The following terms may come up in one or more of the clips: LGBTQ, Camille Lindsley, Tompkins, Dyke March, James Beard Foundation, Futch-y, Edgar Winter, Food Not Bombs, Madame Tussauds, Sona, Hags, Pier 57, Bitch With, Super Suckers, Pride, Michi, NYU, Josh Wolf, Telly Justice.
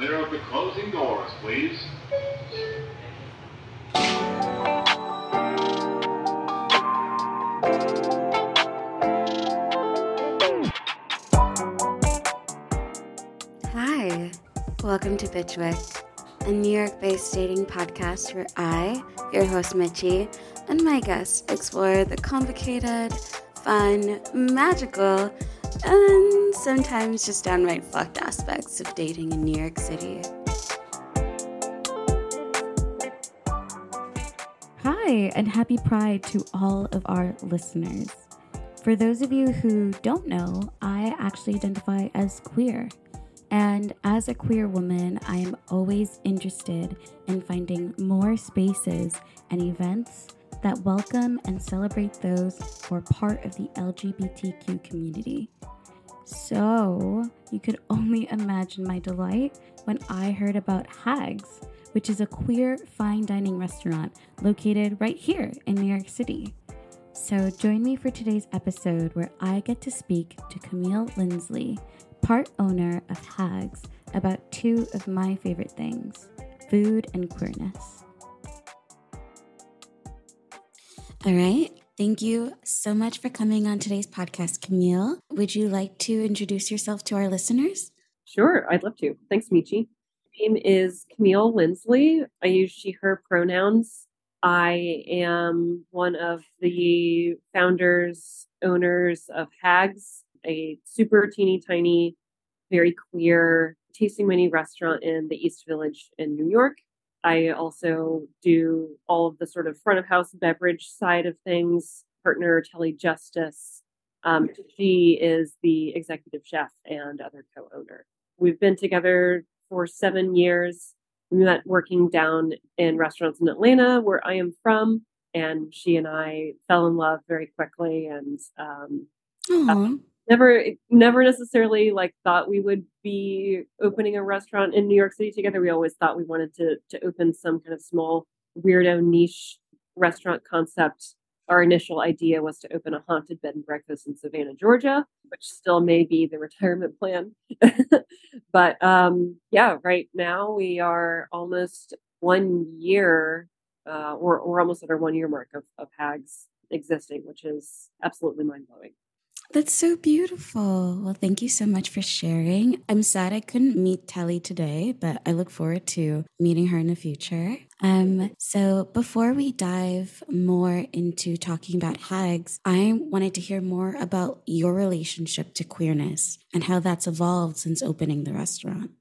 Clear of the closing doors, please. Hi, welcome to Bitch With, a New York-based dating podcast where I, your host Michi, and my guests explore the complicated, fun, magical, and sometimes just downright fucked aspects of dating in New York City. Hi, and happy Pride to all of our listeners. For those of you who don't know, I actually identify as queer. And as a queer woman, I am always interested in finding more spaces and events that welcome and celebrate those who are part of the LGBTQ community. So you could only imagine my delight when I heard about Hags, which is a queer fine dining restaurant located right here in New York City. So join me for today's episode where I get to speak to Camille Lindsley, part owner of Hags, about two of my favorite things, food and queerness. All right. Thank you so much for coming on today's podcast, Camille. Would you like to introduce yourself to our listeners? Sure. I'd love to. Thanks, Michi. My name is Camille Lindsley. I use she, her pronouns. I am one of the founders, owners of Hags, a super teeny tiny, very queer tasting menu restaurant in the East Village in New York. I also do all of the sort of front of house beverage side of things, partner Telly Justice. She is the executive chef and other co-owner. We've been together for 7 years. We met working down in restaurants in Atlanta, where I am from, and she and I fell in love very quickly, and never necessarily like thought we would be opening a restaurant in New York City together. We always thought we wanted to open some kind of small weirdo niche restaurant concept. Our initial idea was to open a haunted bed and breakfast in Savannah, Georgia, which still may be the retirement plan. But right now we are almost 1 year, we're almost at our 1 year mark of Hags existing, which is absolutely mind blowing. That's so beautiful. Well, thank you so much for sharing. I'm sad I couldn't meet Telly today, but I look forward to meeting her in the future. So before we dive more into talking about Hags, I wanted to hear more about your relationship to queerness and how that's evolved since opening the restaurant.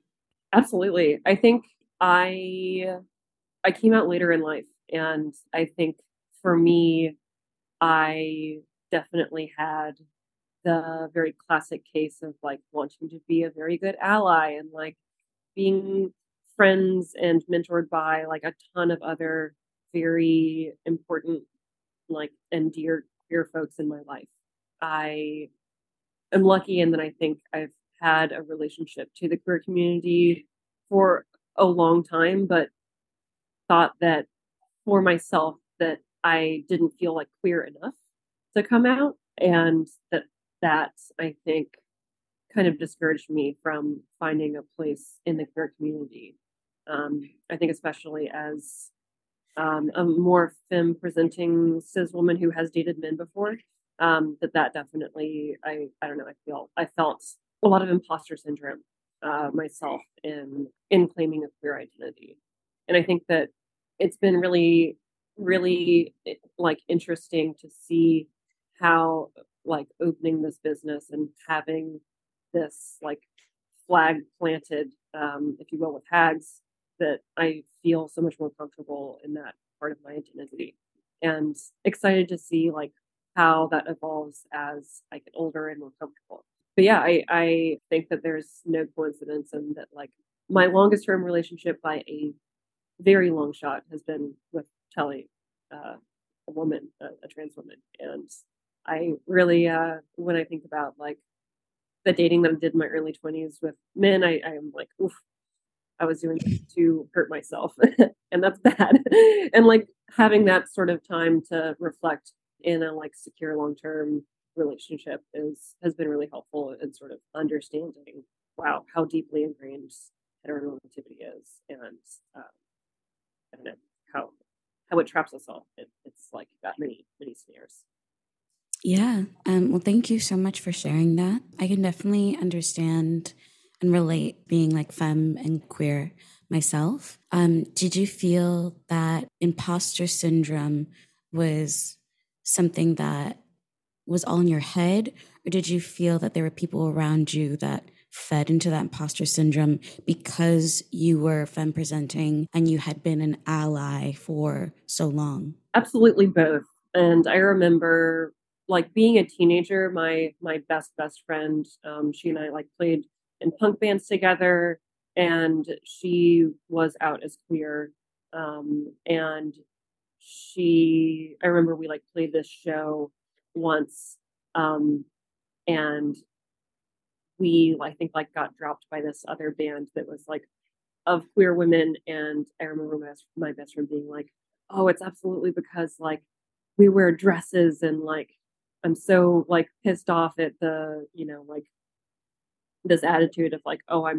Absolutely. I think I came out later in life, and I think for me, I definitely had the very classic case of like wanting to be a very good ally and like being friends and mentored by like a ton of other very important like and dear queer folks in my life. I am lucky in that I think I've had a relationship to the queer community for a long time, but thought that for myself that I didn't feel like queer enough to come out, and that I think kind of discouraged me from finding a place in the queer community. I think especially as a more femme-presenting cis woman who has dated men before, that definitely, I don't know, I felt a lot of imposter syndrome myself in claiming a queer identity. And I think that it's been really, really like interesting to see how like opening this business and having this like flag planted, if you will, with Hags, that I feel so much more comfortable in that part of my identity, and excited to see like how that evolves as I get older and more comfortable. But yeah, I think that there's no coincidence in that like my longest term relationship by a very long shot has been with Telly, a woman, a trans woman. And I really, when I think about like the dating that I did in my early 20s with men, I am like, oof, I was doing this to hurt myself. And that's bad. And like having that sort of time to reflect in a like secure long-term relationship has been really helpful in sort of understanding, wow, how deeply ingrained heteronormativity what traps us all. It's like got many, many snares. Yeah. Well, thank you so much for sharing that. I can definitely understand and relate being like femme and queer myself. Did you feel that imposter syndrome was something that was all in your head? Or did you feel that there were people around you that fed into that imposter syndrome because you were femme presenting and you had been an ally for so long? Absolutely both. And I remember like being a teenager, my best friend, she and I like played in punk bands together, and she was out as queer. And she, I remember we like played this show once, and we, I think, like got dropped by this other band that was like of queer women. And I remember my best friend being like, "Oh, it's absolutely because like we wear dresses and like I'm so like pissed off at the, you know, like this attitude of like, oh, I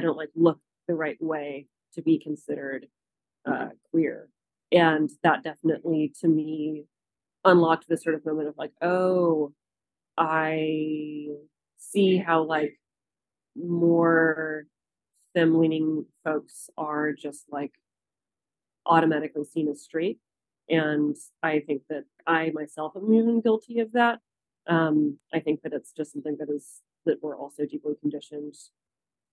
don't like look the right way to be considered queer." And that definitely to me unlocked this sort of moment of like, oh, I see how like more femme leaning folks are just like automatically seen as straight. And I think that I myself am even guilty of that. I think that it's just something that we're also deeply conditioned.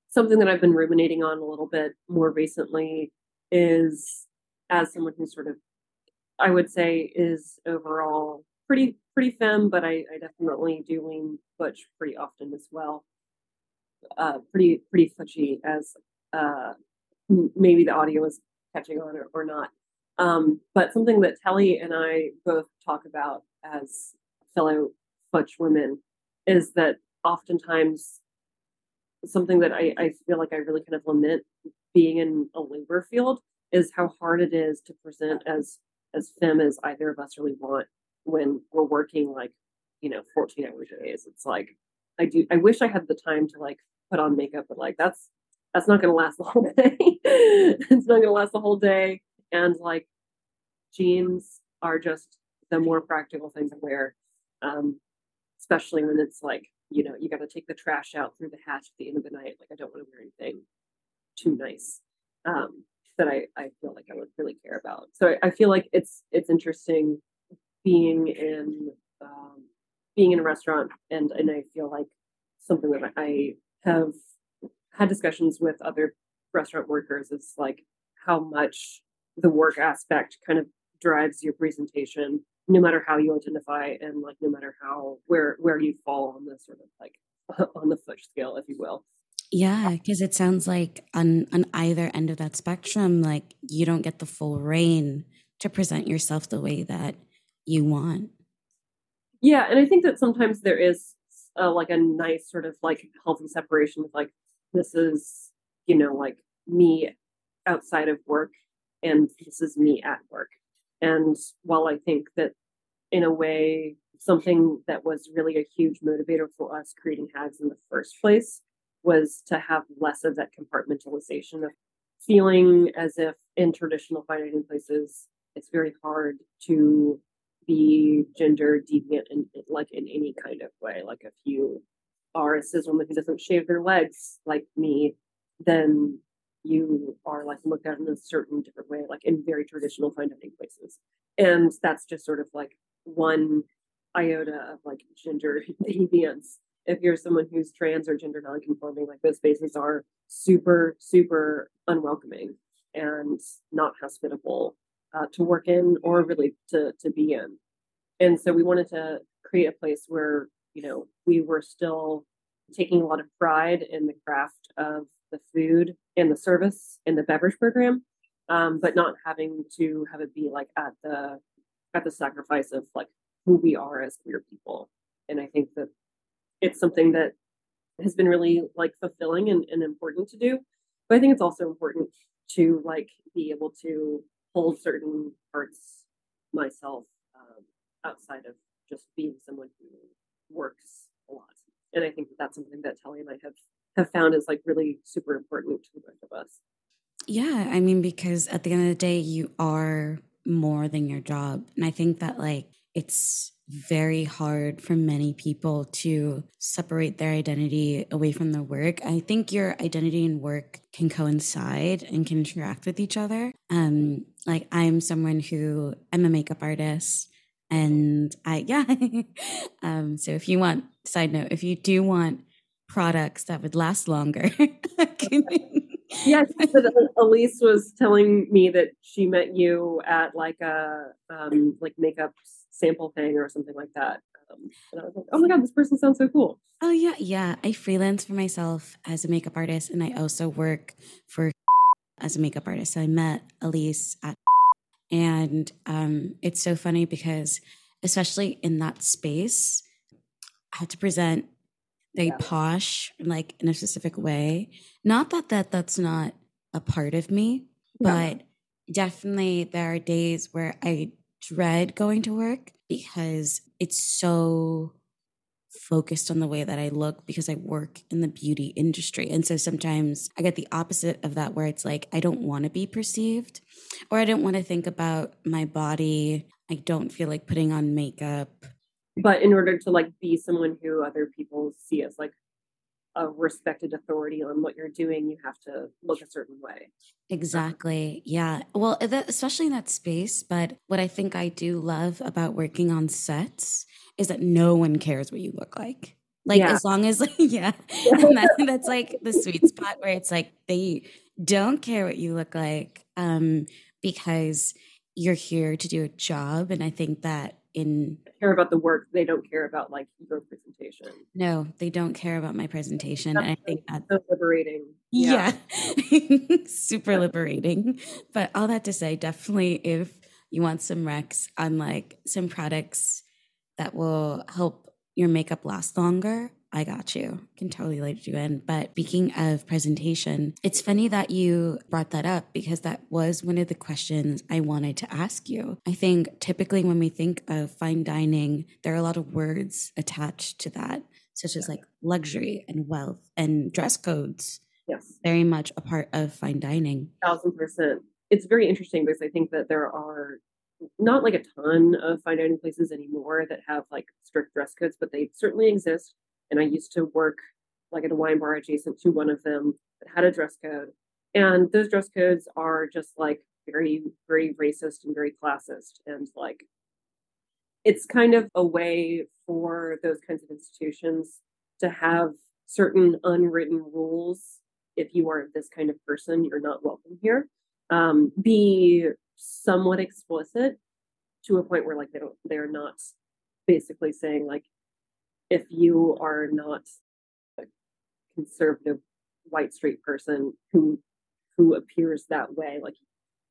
Something that I've been ruminating on a little bit more recently is, as someone who sort of, I would say, is overall pretty femme, but I definitely do lean butch pretty often as well. Pretty futchy, as maybe the audio is catching on or not. But something that Telly and I both talk about as fellow futch women is that oftentimes something that I feel like I really kind of lament being in a labor field is how hard it is to present as femme as either of us really want when we're working like, you know, 14-hour days. It's like, I wish I had the time to like put on makeup, but like, that's not going to last the whole day. It's not going to last the whole day. And like jeans are just the more practical thing to wear. Especially when it's like, you know, you got to take the trash out through the hatch at the end of the night. Like I don't want to wear anything too nice that I feel like I would really care about. So I feel like it's interesting being in a restaurant, and I feel like something that I have had discussions with other restaurant workers is like how much the work aspect kind of drives your presentation, no matter how you identify and like no matter how where you fall on the sort of like on the Futch scale, if you will. Yeah, because it sounds like on either end of that spectrum, like you don't get the full reign to present yourself the way that you want. Yeah, and I think that sometimes there is like a nice sort of like healthy separation with like this is, you know, like me outside of work and this is me at work. And while I think that in a way, something that was really a huge motivator for us creating Hags in the first place was to have less of that compartmentalization of feeling as if in traditional fine dining places, it's very hard to be gender deviant in like in any kind of way. Like if you are a cis woman who doesn't shave their legs like me, then you are like looked at in a certain different way, like in very traditional fine dining places. And that's just sort of like one iota of like gender deviance. If you're someone who's trans or gender non-conforming, like those spaces are super, super unwelcoming and not hospitable to work in or really to be in. And so we wanted to create a place where, you know, we were still taking a lot of pride in the craft of the food and the service and the beverage program, but not having to have it be like at the sacrifice of like who we are as queer people. And I think that it's something that has been really like fulfilling and important to do. But I think it's also important to like be able to hold certain parts myself outside of just being someone who works a lot. And I think that that's something that Telly and I have found is like really super important to both of us. Yeah. I mean, because at the end of the day, you are more than your job. And I think that, like, it's very hard for many people to separate their identity away from their work. I think your identity and work can coincide and can interact with each other. Like, I'm someone who, I'm a makeup artist, and so if you want, side note, if you do want products that would last longer. Yes, but Elise was telling me that she met you at like a makeup sample thing or something like that. And I was like, oh my God, this person sounds so cool. Oh yeah, yeah. I freelance for myself as a makeup artist, and I also work for as a makeup artist. So I met Elise at, and it's so funny because especially in that space, I had to present very posh, like in a specific way. Not that, that's not a part of me, but definitely there are days where I dread going to work because it's so focused on the way that I look because I work in the beauty industry. And so sometimes I get the opposite of that where it's like, I don't want to be perceived, or I don't want to think about my body. I don't feel like putting on makeup. But in order to like be someone who other people see as like a respected authority on what you're doing, you have to look a certain way. Exactly. Yeah. Well, especially in that space. But what I think I do love about working on sets is that no one cares what you look like. Like as long as, and that's like the sweet spot where it's like they don't care what you look like because you're here to do a job. And I think that they care about the work. They don't care about like your presentation. No, they don't care about my presentation. That's, and I think that's so liberating. Yeah. Super liberating. But all that to say, definitely if you want some recs on like some products that will help your makeup last longer, I got you. I can totally let you in. But speaking of presentation, it's funny that you brought that up because that was one of the questions I wanted to ask you. I think typically when we think of fine dining, there are a lot of words attached to that, such as like luxury and wealth and dress codes. Yes. Very much a part of fine dining. 1,000%. It's very interesting because I think that there are not like a ton of fine dining places anymore that have like strict dress codes, but they certainly exist. And I used to work like at a wine bar adjacent to one of them that had a dress code. And those dress codes are just like very, very racist and very classist. And like, it's kind of a way for those kinds of institutions to have certain unwritten rules. If you are this kind of person, you're not welcome here. Be somewhat explicit to a point where like they're not basically saying like, if you are not a conservative white straight person who appears that way, like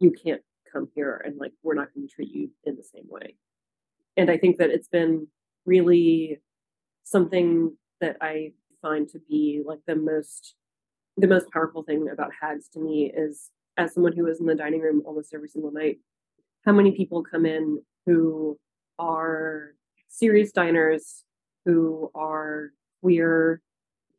you can't come here and like we're not going to treat you in the same way. And I think that it's been really something that I find to be like the most powerful thing about Hags to me is, as someone who is in the dining room almost every single night, how many people come in who are serious diners, who are queer,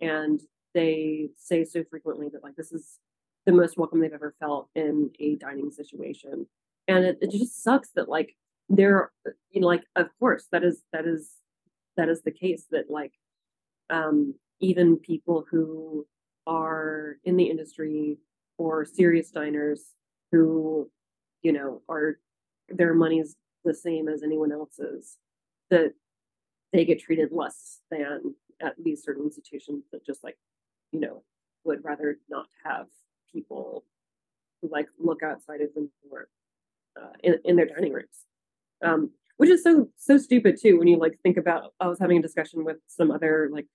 and they say so frequently that like this is the most welcome they've ever felt in a dining situation. And it just sucks that like there, you know, like of course that is the case, that like even people who are in the industry or serious diners who, you know, are, their money's the same as anyone else's, that they get treated less than at these certain institutions that just like, you know, would rather not have people who like look outside of them for in their dining rooms, which is so stupid too. When you like think about, I was having a discussion with some other like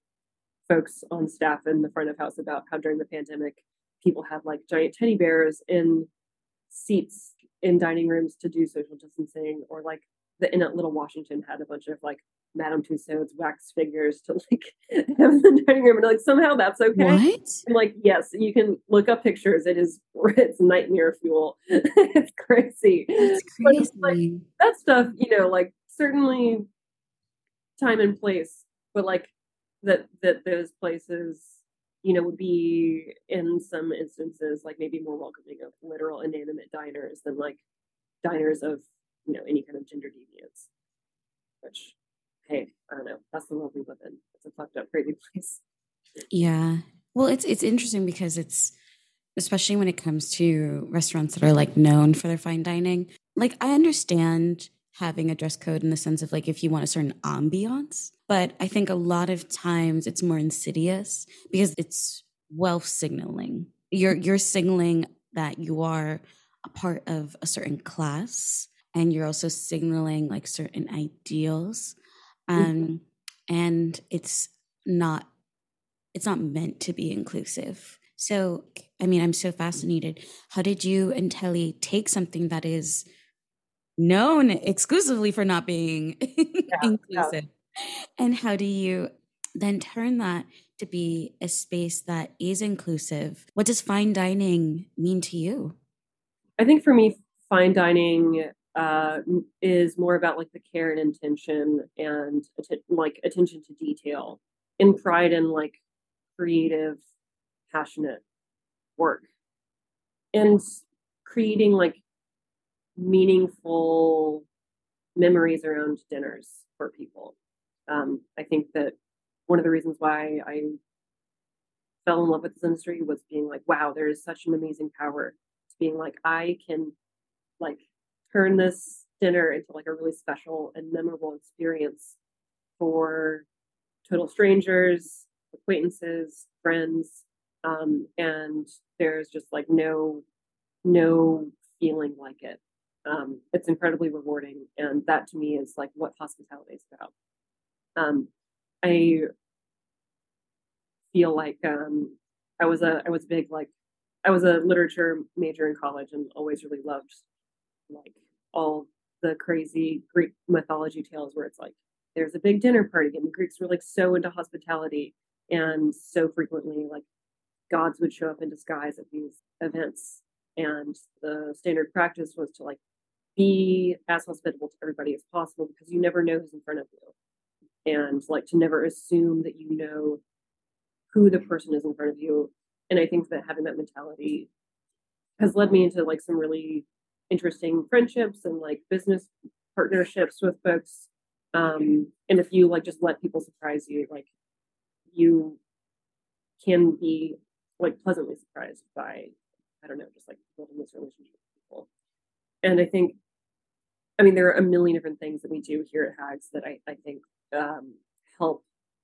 folks on staff in the front of house about how during the pandemic people had like giant teddy bears in seats in dining rooms to do social distancing, or like the Inn at Little Washington had a bunch of like Madame Tussauds wax figures to like have in the dining room, and like somehow that's okay. What? And like, yes, you can look up pictures. It's nightmare fuel. It's crazy. It's crazy. It's like, that stuff, you know, like certainly time and place, but like that those places, you know, would be in some instances like maybe more welcoming of literal inanimate diners than like diners of, you know, any kind of gender deviance, which, hey, I don't know, that's the world we live in. It's a fucked up, crazy place. Yeah. Well, it's interesting because it's, especially when it comes to restaurants that are like known for their fine dining, like I understand having a dress code in the sense of like if you want a certain ambiance, but I think a lot of times it's more insidious because it's wealth signaling. You're signaling that you are a part of a certain class, and you're also signaling like certain ideals, and it's not meant to be inclusive. So, I mean, I'm so fascinated. How did you and Telly take something that is known exclusively for not being inclusive, and how do you then turn that to be a space that is inclusive? What does fine dining mean to you? I think for me, fine dining is more about like the care and intention and like attention to detail in pride and like creative, passionate work and creating like meaningful memories around dinners for people. I think that one of the reasons why I fell in love with this industry was being like, wow, there is such an amazing power to being like, I can like turn this dinner into like a really special and memorable experience for total strangers, acquaintances, friends. And there's just like no feeling like it. It's incredibly rewarding. And that to me is like what hospitality is about. I feel like I was a literature major in college and always really loved like all the crazy Greek mythology tales where it's like there's a big dinner party and the Greeks were like so into hospitality, and so frequently like gods would show up in disguise at these events. And the standard practice was to like be as hospitable to everybody as possible because you never know who's in front of you, and like to never assume that you know who the person is in front of you. And I think that having that mentality has led me into like some really interesting friendships and like business partnerships with folks. And if you like just let people surprise you, like you can be like pleasantly surprised by, I don't know, just like building this relationship with people. And I think, I mean, there are a million different things that we do here at Hags that I think help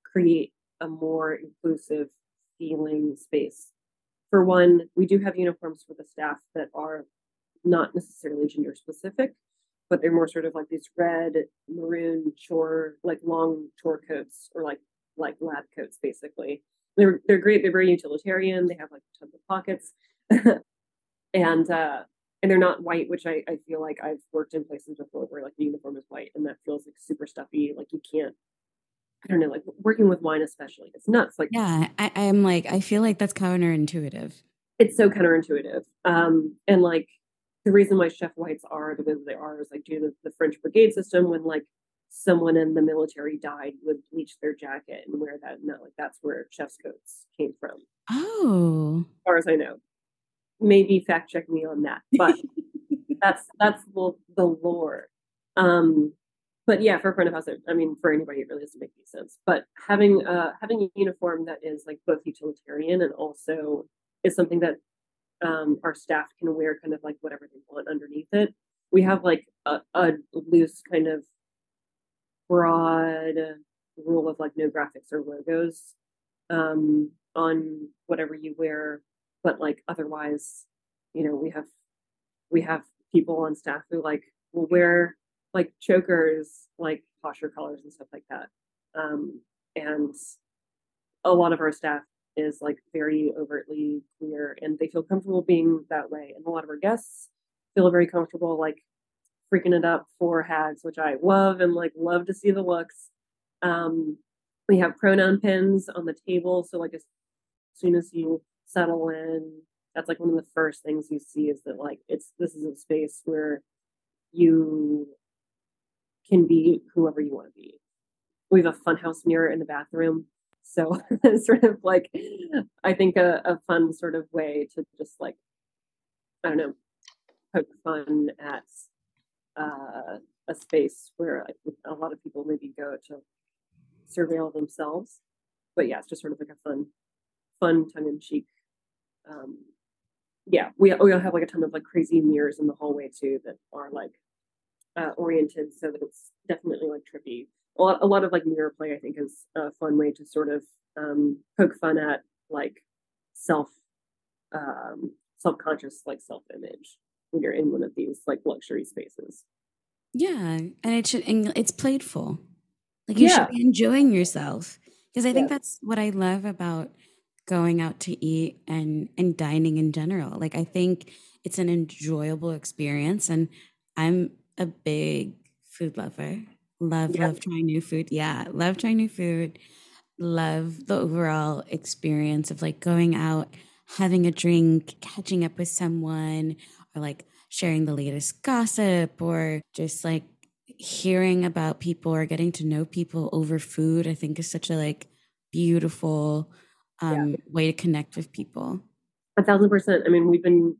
create a more inclusive feeling space. For one, we do have uniforms for the staff that are not necessarily gender specific, but they're more sort of like these red, maroon chore, like long chore coats or like lab coats, basically. They're great. They're very utilitarian. They have like tons of pockets. And they're not white, which I feel like I've worked in places before where like the uniform is white and that feels like super stuffy. Like you can't, I don't know, like working with wine, especially, it's nuts. Like, yeah, I'm like, I feel like that's counterintuitive. It's so counterintuitive. And like the reason why chef whites are the way that they are is like due to the French brigade system, when like someone in the military died would bleach their jacket and wear that. And that, like, that's where chef's coats came from. Oh, as far as I know. Maybe fact check me on that, but that's the lore. But yeah, for front of house, I mean, for anybody, it really doesn't make any sense. But having a uniform that is like both utilitarian and also is something that our staff can wear kind of like whatever they want underneath it. We have like a loose kind of broad rule of like no graphics or logos on whatever you wear. But like otherwise, you know, we have people on staff who like will wear like chokers, like posture collars and stuff like that. And a lot of our staff is like very overtly queer, and they feel comfortable being that way. And a lot of our guests feel very comfortable like freaking it up for Hags, which I love and like love to see the looks. We have pronoun pins on the table, so like as soon as you settle in, that's like one of the first things you see is that like this is a space where you can be whoever you want to be. We have a funhouse mirror in the bathroom, so it's sort of like I think a fun sort of way to just like, I don't know, poke fun at a space where a lot of people maybe go to surveil themselves. But yeah, it's just sort of like a fun tongue-in-cheek. Yeah, we all have like a ton of like crazy mirrors in the hallway too that are like oriented so that it's definitely like trippy. A lot of like mirror play, I think, is a fun way to sort of poke fun at like self-conscious like self-image when you're in one of these like luxury spaces. Yeah, and it's playful. Like you should be enjoying yourself, because I think that's what I love about going out to eat and dining in general. Like I think it's an enjoyable experience, and I'm a big food lover. Love trying new food. Yeah, love trying new food. Love the overall experience of like going out, having a drink, catching up with someone, or like sharing the latest gossip, or just like hearing about people or getting to know people over food. I think is such a like beautiful way to connect with people. 1,000%. I mean,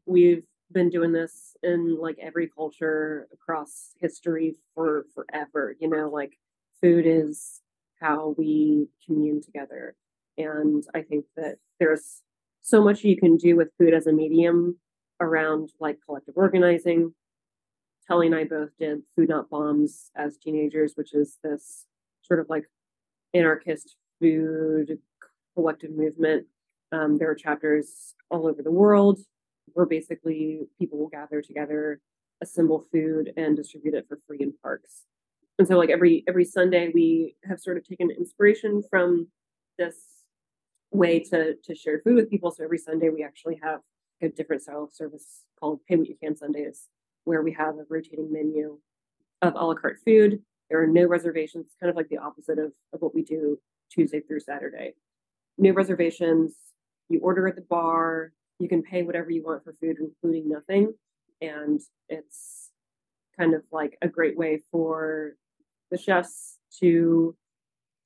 we've been doing this in like every culture across history for forever. You know, like food is how we commune together. And I think that there's so much you can do with food as a medium around like collective organizing. Telly and I both did Food Not Bombs as teenagers, which is this sort of like anarchist food collective movement. There are chapters all over the world where basically people will gather together, assemble food, and distribute it for free in parks. And so like every Sunday, we have sort of taken inspiration from this way to share food with people. So every Sunday, we actually have a different style of service called Pay What You Can Sundays, where we have a rotating menu of a la carte food. There are no reservations, kind of like the opposite of what we do Tuesday through Saturday. No reservations, you order at the bar, you can pay whatever you want for food, including nothing. And it's kind of like a great way for the chefs to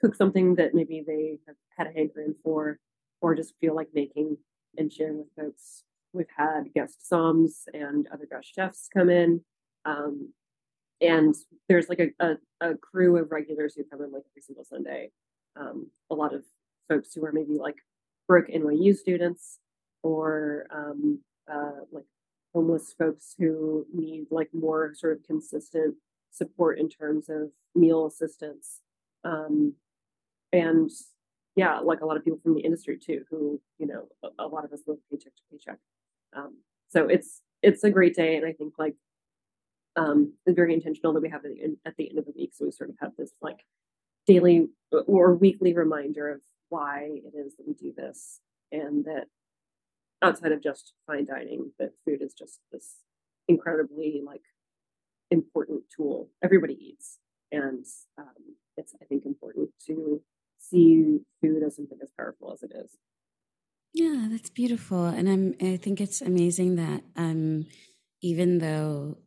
cook something that maybe they have had a hankering for, or just feel like making and sharing with folks. We've had guest somms and other guest chefs come in. And there's like a crew of regulars who come in like every single Sunday. A lot of folks who are maybe like broke NYU students, or like homeless folks who need like more sort of consistent support in terms of meal assistance. And yeah, like a lot of people from the industry too, who, you know, a lot of us live paycheck to paycheck. So it's a great day. And I think like it's very intentional that we have it at the end of the week. So we sort of have this like daily or weekly reminder of why it is that we do this, and that outside of just fine dining, that food is just this incredibly like important tool. Everybody eats, and it's, I think, important to see food as something as powerful as it is. Yeah, that's beautiful. And I think it's amazing that even though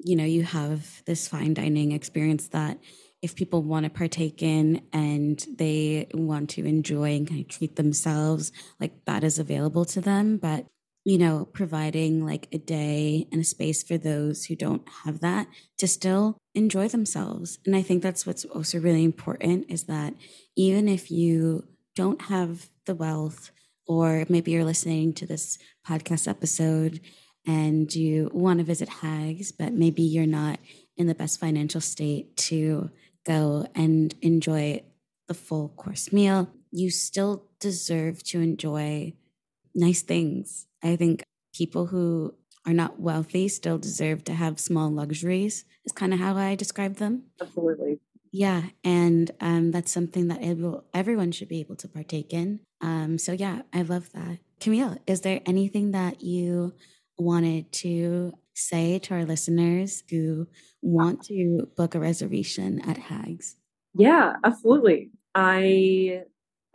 you know, you have this fine dining experience that if people want to partake in and they want to enjoy and kind of treat themselves, like that is available to them. But, you know, providing like a day and a space for those who don't have that to still enjoy themselves. And I think that's what's also really important, is that even if you don't have the wealth, or maybe you're listening to this podcast episode and you want to visit Hags, but maybe you're not in the best financial state to go and enjoy the full course meal, you still deserve to enjoy nice things. I think people who are not wealthy still deserve to have small luxuries, is kind of how I describe them. Absolutely. Yeah. And that's something that everyone should be able to partake in. So yeah, I love that. Camille, is there anything that you wanted to say to our listeners who want to book a reservation at Hags? Yeah, absolutely. I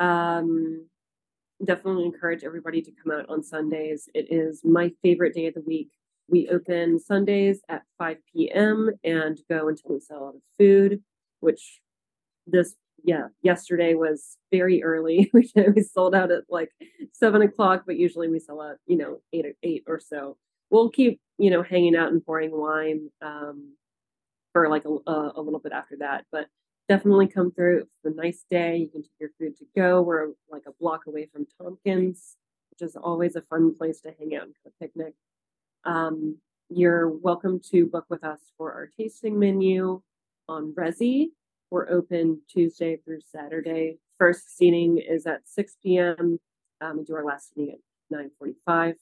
definitely encourage everybody to come out on Sundays. It is my favorite day of the week. We open Sundays at 5 p.m. and go until we sell out of food, which yesterday was very early. We sold out at like 7 o'clock, but usually we sell out, you know, eight or so. we'll keep, you know, hanging out and pouring wine for like a little bit after that. But definitely come through. It's a nice day. You can take your food to go. We're like a block away from Tompkins, which is always a fun place to hang out and have a picnic. You're welcome to book with us for our tasting menu on Resi. We're open Tuesday through Saturday. First seating is at 6 p.m. We do our last meeting at 9:45.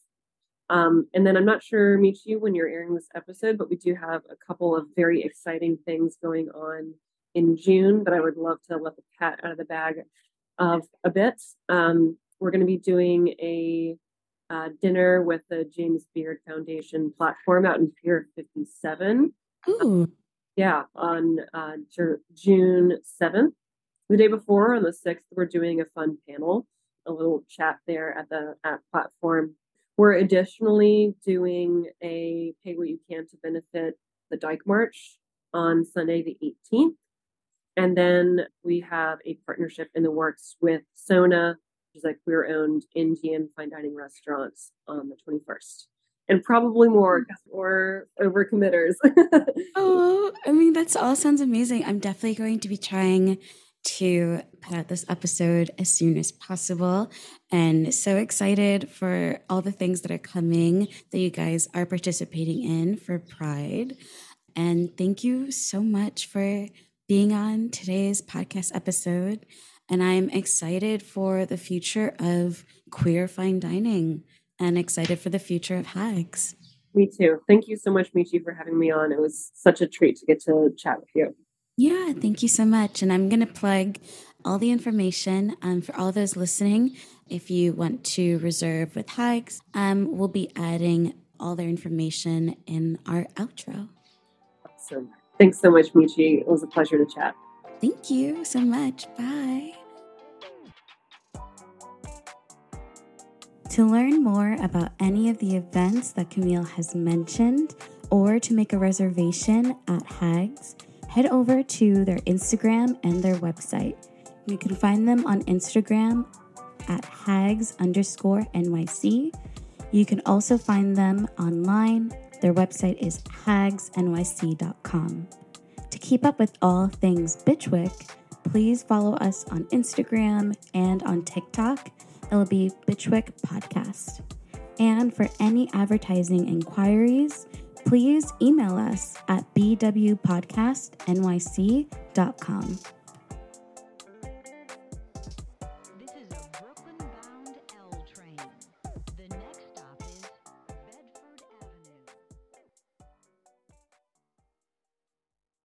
And then I'm not sure, Michi, when you're airing this episode, but we do have a couple of very exciting things going on in June that I would love to let the cat out of the bag of a bit. We're going to be doing a dinner with the James Beard Foundation platform out in Pier 57. On June 7th. The day before, on the 6th, we're doing a fun panel, a little chat there at the platform. We're additionally doing a Pay What You Can to benefit the Dyke March on Sunday the 18th. And then we have a partnership in the works with Sona, which is a queer-owned Indian fine dining restaurant, on the 21st. And probably more, or overcommitters. Oh, I mean, that all sounds amazing. I'm definitely going to be trying to put out this episode as soon as possible, and so excited for all the things that are coming that you guys are participating in for Pride. And thank you so much for being on today's podcast episode. And I'm excited for the future of queer fine dining and excited for the future of Hags. Me too. Thank you so much, Michi, for having me on. It was such a treat to get to chat with you. Yeah, thank you so much. And I'm going to plug all the information for all those listening. If you want to reserve with Hags, we'll be adding all their information in our outro. Awesome. Thanks so much, Michi. It was a pleasure to chat. Thank you so much. Bye. To learn more about any of the events that Camille has mentioned or to make a reservation at Hags, head over to their Instagram and their website. You can find them on Instagram at hags_NYC. You can also find them online. Their website is hagsnyc.com. To keep up with all things Bitchwick, please follow us on Instagram and on TikTok. It'll be Bitchwick Podcast. And for any advertising inquiries, please email us at bwpodcastnyc.com.